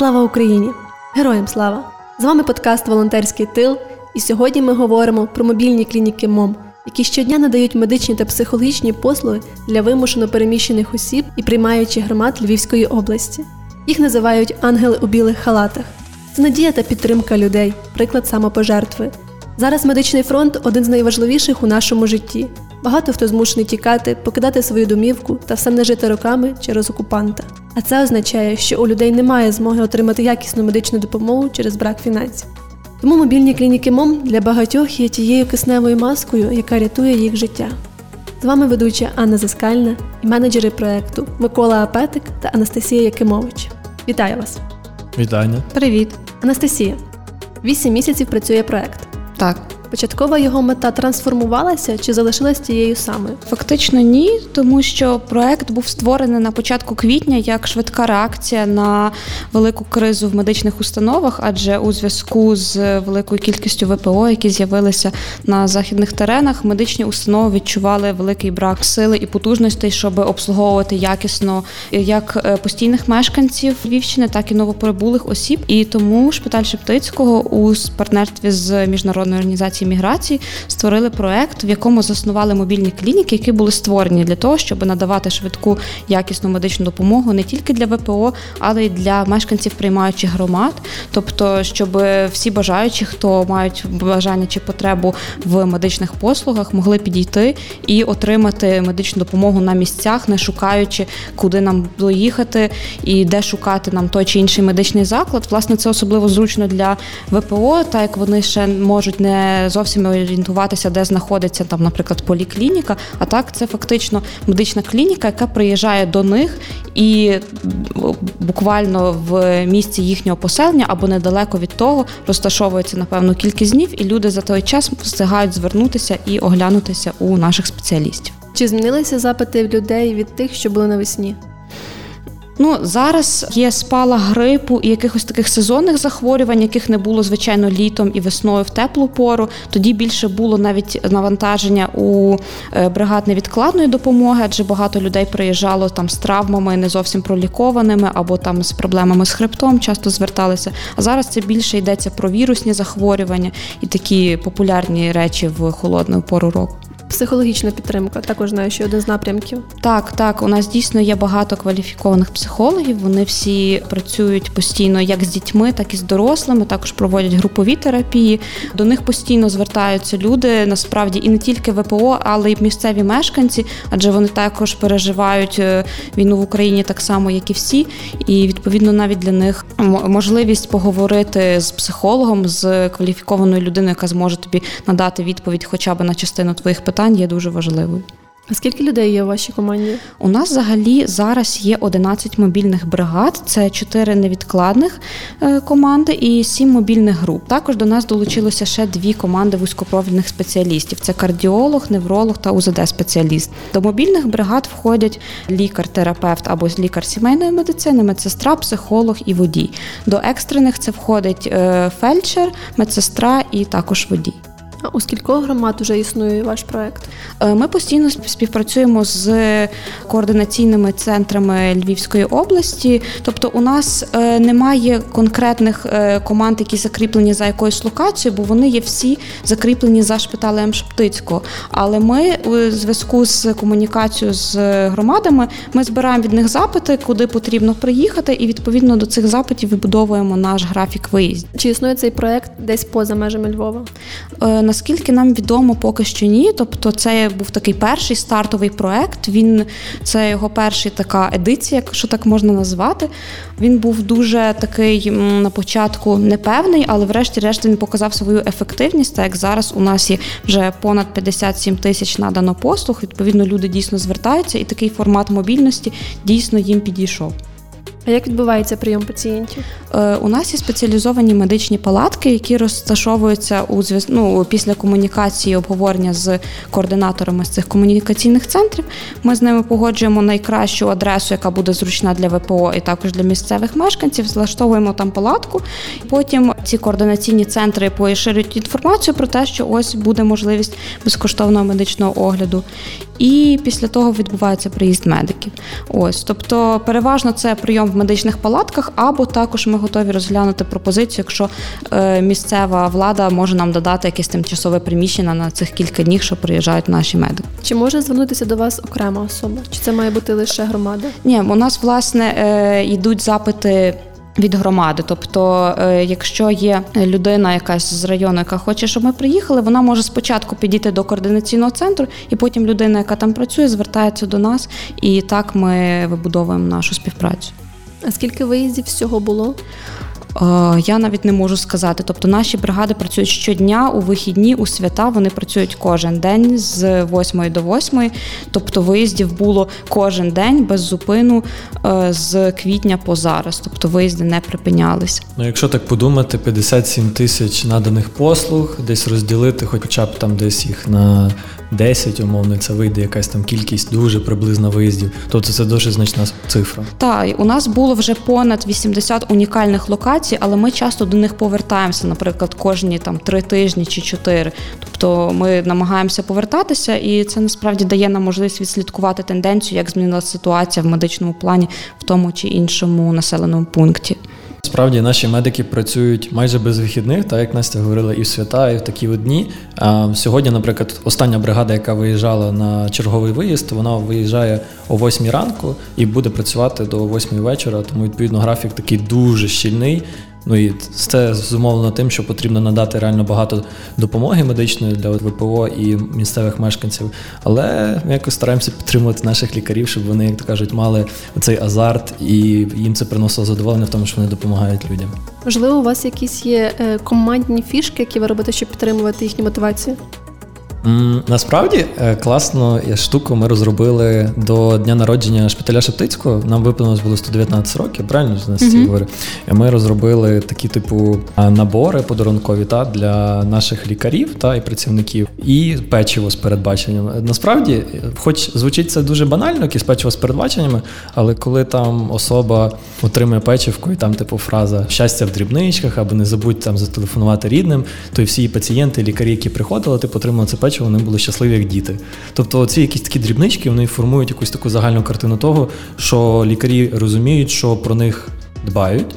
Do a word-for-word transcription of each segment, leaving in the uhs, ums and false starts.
Слава Україні! Героям слава! З вами подкаст «Волонтерський тил», і сьогодні ми говоримо про мобільні клініки МОМ, які щодня надають медичні та психологічні послуги для вимушено переміщених осіб і приймаючих громад Львівської області. Їх називають «ангели у білих халатах». Це надія та підтримка людей, приклад самопожертви. Зараз медичний фронт – один з найважливіших у нашому житті. Багато хто змушений тікати, покидати свою домівку та все не жити роками через окупанта. А це означає, що у людей немає змоги отримати якісну медичну допомогу через брак фінансів. Тому мобільні клініки МОМ для багатьох є тією кисневою маскою, яка рятує їх життя. З вами ведуча Анна Заскальна і менеджери проєкту Микола Апетик та Анастасія Якимович. Вітаю вас! Вітання! Привіт! Анастасія, вісім місяців працює проєкт. Так. Початкова його мета трансформувалася чи залишилась тією самою? Фактично ні, тому що проект був створений на початку квітня як швидка реакція на велику кризу в медичних установах, адже у зв'язку з великою кількістю ВПО, які з'явилися на західних теренах, медичні установи відчували великий брак сили і потужностей, щоб обслуговувати якісно як постійних мешканців Львівщини, так і новоприбулих осіб. І тому шпиталь Шептицького у партнерстві з міжнародною організацією міграції створили проект, в якому заснували мобільні клініки, які були створені для того, щоб надавати швидку, якісну медичну допомогу не тільки для ВПО, але й для мешканців приймаючих громад. Тобто, щоб всі бажаючі, хто мають бажання чи потребу в медичних послугах, могли підійти і отримати медичну допомогу на місцях, не шукаючи, куди нам доїхати і де шукати нам той чи інший медичний заклад. Власне, це особливо зручно для ВПО, так як вони ще можуть не зовсім орієнтуватися, де знаходиться там, наприклад, поліклініка, а так це фактично медична клініка, яка приїжджає до них і буквально в місці їхнього поселення або недалеко від того розташовується на певну кількість днів, і люди за той час встигають звернутися і оглянутися у наших спеціалістів. Чи змінилися запити людей від тих, що були навесні? Ну, зараз є спалах грипу і якихось таких сезонних захворювань, яких не було, звичайно, літом і весною в теплу пору. Тоді більше було навіть навантаження у бригад невідкладної допомоги, адже багато людей приїжджало там з травмами не зовсім пролікованими або там з проблемами з хребтом, часто зверталися. А зараз це більше йдеться про вірусні захворювання і такі популярні речі в холодну пору року. Психологічна підтримка, також знаю, що один з напрямків. Так, так, у нас дійсно є багато кваліфікованих психологів, вони всі працюють постійно як з дітьми, так і з дорослими, також проводять групові терапії. До них постійно звертаються люди, насправді, і не тільки ВПО, але й місцеві мешканці, адже вони також переживають війну в Україні так само, як і всі, і, відповідно, навіть для них можливість поговорити з психологом, з кваліфікованою людиною, яка зможе тобі надати відповідь хоча б на частину твоїх питань, є дуже важливою. А скільки людей є у вашій команді? У нас взагалі зараз є одинадцять мобільних бригад, це чотири невідкладних команди і сім мобільних груп. Також до нас долучилося ще дві команди вузькопрофільних спеціалістів. Це кардіолог, невролог та УЗД-спеціаліст. До мобільних бригад входять лікар-терапевт або лікар сімейної медицини, медсестра, психолог і водій. До екстрених це входить фельдшер, медсестра і також водій. А у скількох громад вже існує ваш проект? Ми постійно співпрацюємо з координаційними центрами Львівської області. Тобто у нас немає конкретних команд, які закріплені за якоюсь локацією, бо вони є всі закріплені за шпиталем Шептицького. Але ми у зв'язку з комунікацією з громадами, ми збираємо від них запити, куди потрібно приїхати, і відповідно до цих запитів вибудовуємо наш графік виїзду. Чи існує цей проект десь поза межами Львова? Наскільки нам відомо, поки що ні. Тобто це був такий перший стартовий проект, він, це його перша така едиція, якщо так можна назвати. Він був дуже такий на початку непевний, але врешті-решт він показав свою ефективність, так як зараз у нас є вже понад п'ятдесят сім тисяч надано послуг, відповідно люди дійсно звертаються і такий формат мобільності дійсно їм підійшов. А як відбувається прийом пацієнтів? У нас є спеціалізовані медичні палатки, які розташовуються у зв'яз... ну, після комунікації, обговорення з координаторами з цих комунікаційних центрів. Ми з ними погоджуємо найкращу адресу, яка буде зручна для ВПО і також для місцевих мешканців, злаштовуємо там палатку. Потім ці координаційні центри поширюють інформацію про те, що ось буде можливість безкоштовного медичного огляду. І після того відбувається приїзд медиків. Ось, тобто переважно це прийом в медичних палатках, або також ми готові розглянути пропозицію, якщо місцева влада може нам додати якесь тимчасове приміщення на цих кілька днів, що приїжджають наші медики. Чи може звернутися до вас окрема особа? Чи це має бути лише громада? Ні, у нас, власне, йдуть запити від громади. Тобто, якщо є людина якась з району, яка хоче, щоб ми приїхали, вона може спочатку підійти до координаційного центру, і потім людина, яка там працює, звертається до нас, і так ми вибудовуємо нашу співпрацю. А скільки виїздів всього було? Я навіть не можу сказати. Тобто наші бригади працюють щодня, у вихідні, у свята, вони працюють кожен день з восьмої до восьмої. Тобто виїздів було кожен день, без зупину, з квітня по зараз. Тобто виїзди не припинялися. Ну, якщо так подумати, п'ятдесят сім тисяч наданих послуг, десь розділити хоча б там десь їх на десять, умовно, це вийде якась там кількість дуже приблизна виїздів. Тобто це дуже значна цифра. Так, у нас було вже понад вісімдесят унікальних локацій, але ми часто до них повертаємося, наприклад, кожні там три тижні чи чотири. Тобто ми намагаємося повертатися, і це насправді дає нам можливість відслідкувати тенденцію, як змінилася ситуація в медичному плані в тому чи іншому населеному пункті. Справді, наші медики працюють майже без вихідних, так як Настя говорила, і в свята, і в такі дні. А сьогодні, наприклад, остання бригада, яка виїжджала на черговий виїзд, вона виїжджає о восьмій ранку і буде працювати до восьмої вечора, тому, відповідно, графік такий дуже щільний. Ну і це зумовлено тим, що потрібно надати реально багато допомоги медичної для ВПО і місцевих мешканців. Але ми якось стараємося підтримувати наших лікарів, щоб вони, як то кажуть, мали цей азарт, і їм це приносило задоволення в тому, що вони допомагають людям. Можливо, у вас якісь є командні фішки, які ви робите, щоб підтримувати їхню мотивацію? Насправді класну штуку ми розробили до дня народження шпиталя Шептицького. Нам виповнилось було сто дев'ятнадцять років, правильно ж Настя mm-hmm. говорю? Ми розробили такі типу набори подарункові та для наших лікарів та і працівників, і печиво з передбаченнями. Насправді, хоч звучить це дуже банально, якісь печиво з передбаченнями, але коли там особа отримує печивку і там типу фраза «щастя в дрібничках» або «не забудь там зателефонувати рідним», то і всі пацієнти, лікарі, які приходили, типу отримали це печиво, що вони були щасливі, як діти. Тобто ці якісь такі дрібнички, вони формують якусь таку загальну картину того, що лікарі розуміють, що про них дбають,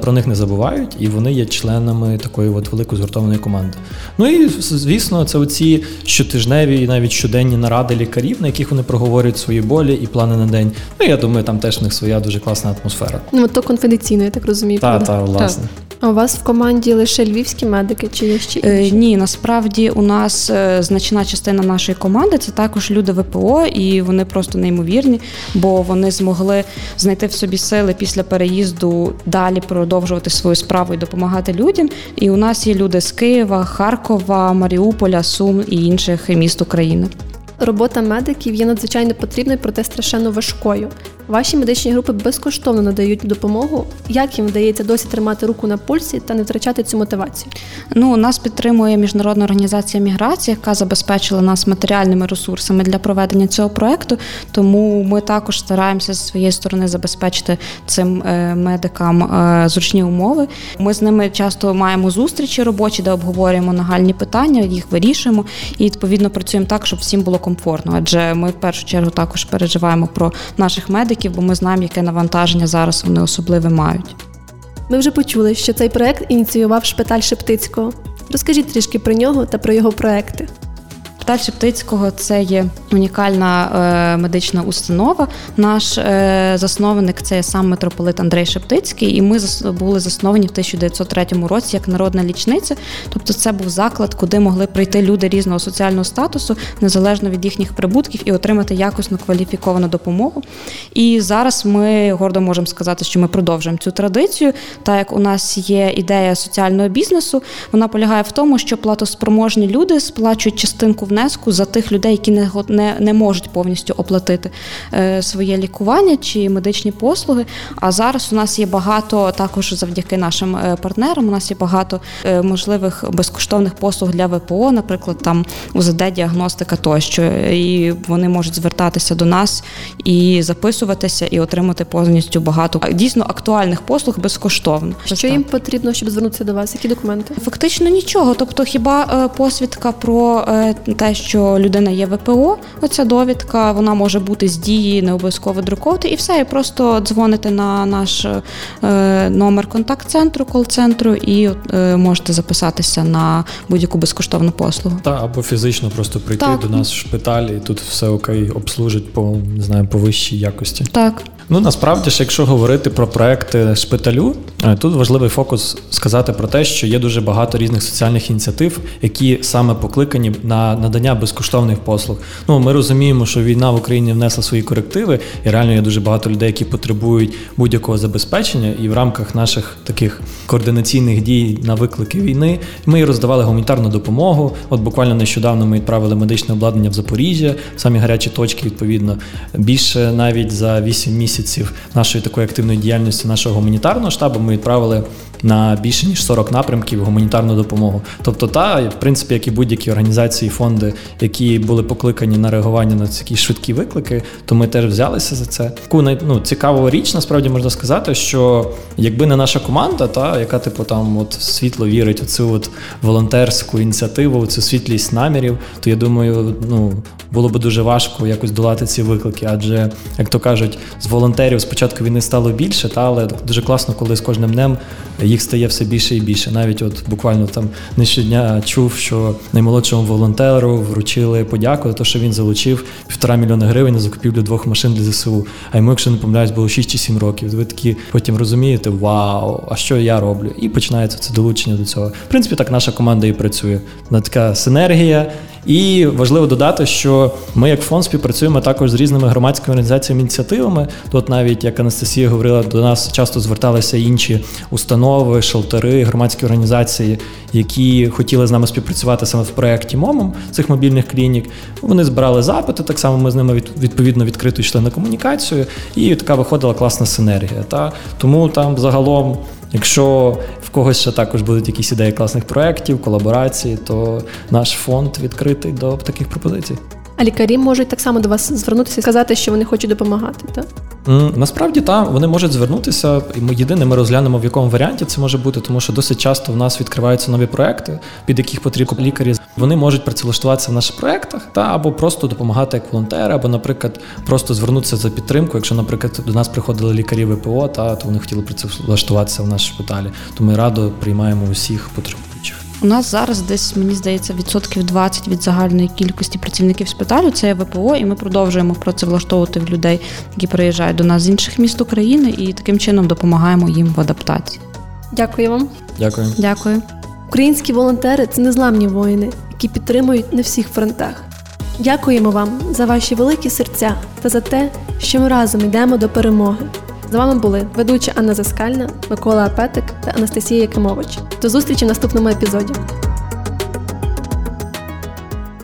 про них не забувають, і вони є членами такої от великої згуртованої команди. Ну і, звісно, це оці щотижневі і навіть щоденні наради лікарів, на яких вони проговорюють свої болі і плани на день. Ну, я думаю, там теж в них своя дуже класна атмосфера. Ну, то конфіденційно, я так розумію. Так, так, власне. Так. А у вас в команді лише львівські медики чи є ще інші? Е, ні, насправді у нас е, значна частина нашої команди – це також люди ВПО, і вони просто неймовірні, бо вони змогли знайти в собі сили після переїзду далі продовжувати свою справу і допомагати людям. І у нас є люди з Києва, Харкова, Маріуполя, Сум і інших міст України. Робота медиків є надзвичайно потрібною, проте страшенно важкою. Ваші медичні групи безкоштовно надають допомогу. Як їм вдається досі тримати руку на пульсі та не втрачати цю мотивацію? Ну, нас підтримує Міжнародна організація міграції, яка забезпечила нас матеріальними ресурсами для проведення цього проекту. Тому ми також стараємося з своєї сторони забезпечити цим медикам зручні умови. Ми з ними часто маємо зустрічі робочі, де обговорюємо нагальні питання, їх вирішуємо і, відповідно, працюємо так, щоб всім було комфортно. Адже ми в першу чергу також переживаємо про наших медиків, бо ми знаємо, яке навантаження зараз вони особливе мають. Ми вже почули, що цей проект ініціював шпиталь Шептицького. Розкажіть трішки про нього та про його проекти. Шпиталь Шептицького – це є унікальна е, медична установа. Наш е, засновник – це сам митрополит Андрій Шептицький, і ми зас, були засновані в тисяча дев'ятсот третьому році як народна лічниця. Тобто це був заклад, куди могли прийти люди різного соціального статусу, незалежно від їхніх прибутків, і отримати якісно кваліфіковану допомогу. І зараз ми гордо можемо сказати, що ми продовжуємо цю традицію, так як у нас є ідея соціального бізнесу. Вона полягає в тому, що платоспроможні люди сплачують частинку в внеску за тих людей, які не, не, не можуть повністю оплатити е, своє лікування чи медичні послуги. А зараз у нас є багато, також завдяки нашим е, партнерам, у нас є багато е, можливих безкоштовних послуг для ВПО, наприклад, там УЗД-діагностика тощо. І вони можуть звертатися до нас і записуватися, і отримати повністю багато дійсно актуальних послуг безкоштовно. Що їм потрібно, щоб звернутися до вас? Які документи? Фактично нічого. Тобто хіба е, посвідка про е, те, те, що людина є ВПО, оця довідка, вона може бути з дії, не обов'язково друкувати, і все, і просто дзвоните на наш номер контакт-центру, кол-центру, і можете записатися на будь-яку безкоштовну послугу. Та, або фізично просто прийти так. до нас в шпиталь, і тут все окей, обслужить по, не знаю, по вищій якості. Так. Ну, насправді ж, якщо говорити про проекти шпиталю, тут важливий фокус сказати про те, що є дуже багато різних соціальних ініціатив, які саме покликані на надання безкоштовних послуг. Ну, ми розуміємо, що війна в Україні внесла свої корективи, і реально є дуже багато людей, які потребують будь-якого забезпечення, і в рамках наших таких координаційних дій на виклики війни ми роздавали гуманітарну допомогу. От буквально нещодавно ми відправили медичне обладнання в Запоріжжя, в самі гарячі точки, відповідно. Більше навіть за вісім місяців нашої такої активної діяльності нашого гуманітарного штабу ми відправили на більше ніж сорок напрямків гуманітарну допомогу. Тобто та, в принципі, як і будь-які організації, фонди, які були покликані на реагування на такі швидкі виклики, то ми теж взялися за це. Таку, ну, цікаву річ, насправді, можна сказати, що якби не наша команда, та, яка типу там от світло вірить у цю от волонтерську ініціативу, у цю світлість намірів, то я думаю, ну, було б дуже важко якось долати ці виклики, адже, як то кажуть, з волонтерів спочатку війни стало більше, та, але дуже класно, коли з кожним днем їх стає все більше і більше. Навіть от буквально там не щодня чув, що наймолодшому волонтеру вручили подяку за те, що він залучив півтора мільйона гривень на закупівлю двох машин для ЗСУ. А йому, якщо не помиляюсь, було шість чи сім років. Ви такі потім розумієте, вау, а що я роблю? І починається це долучення до цього. В принципі, так наша команда і працює. Вона така синергія. І важливо додати, що ми як фонд співпрацюємо також з різними громадськими організаціями, ініціативами. Тут навіть, як Анастасія говорила, до нас часто зверталися інші установи, шелтери, громадські організації, які хотіли з нами співпрацювати саме в проєкті МОМ, цих мобільних клінік. Вони збирали запити, так само ми з ними відповідно відкрито йшли на комунікацію, і така виходила класна синергія. Та? Тому там загалом, якщо в когось ще також будуть якісь ідеї класних проєктів, колаборації, то наш фонд відкритий до таких пропозицій. А лікарі можуть так само до вас звернутися і сказати, що вони хочуть допомагати, так? Насправді, так, вони можуть звернутися. Єдине, ми розглянемо, в якому варіанті це може бути, тому що досить часто в нас відкриваються нові проекти, під яких потрібні лікарі. Вони можуть працевлаштуватися в наших проєктах, та, або просто допомагати як волонтери, або, наприклад, просто звернутися за підтримку. Якщо, наприклад, до нас приходили лікарі ВПО, та, то вони хотіли працевлаштуватися в нашій шпиталі. То ми радо приймаємо усіх потребуючих. У нас зараз десь, мені здається, відсотків двадцять від загальної кількості працівників шпиталю – це ВПО, і ми продовжуємо працевлаштовувати людей, які приїжджають до нас з інших міст України, і таким чином допомагаємо їм в адаптації. Дякую вам. Дякую. Дякую. Українські волонтери – це незламні воїни, які підтримують на всіх фронтах. Дякуємо вам за ваші великі серця та за те, що ми разом йдемо до перемоги. З вами були ведучі Анна Заскальна, Микола Апетик та Анастасія Якимович. До зустрічі в наступному епізоді.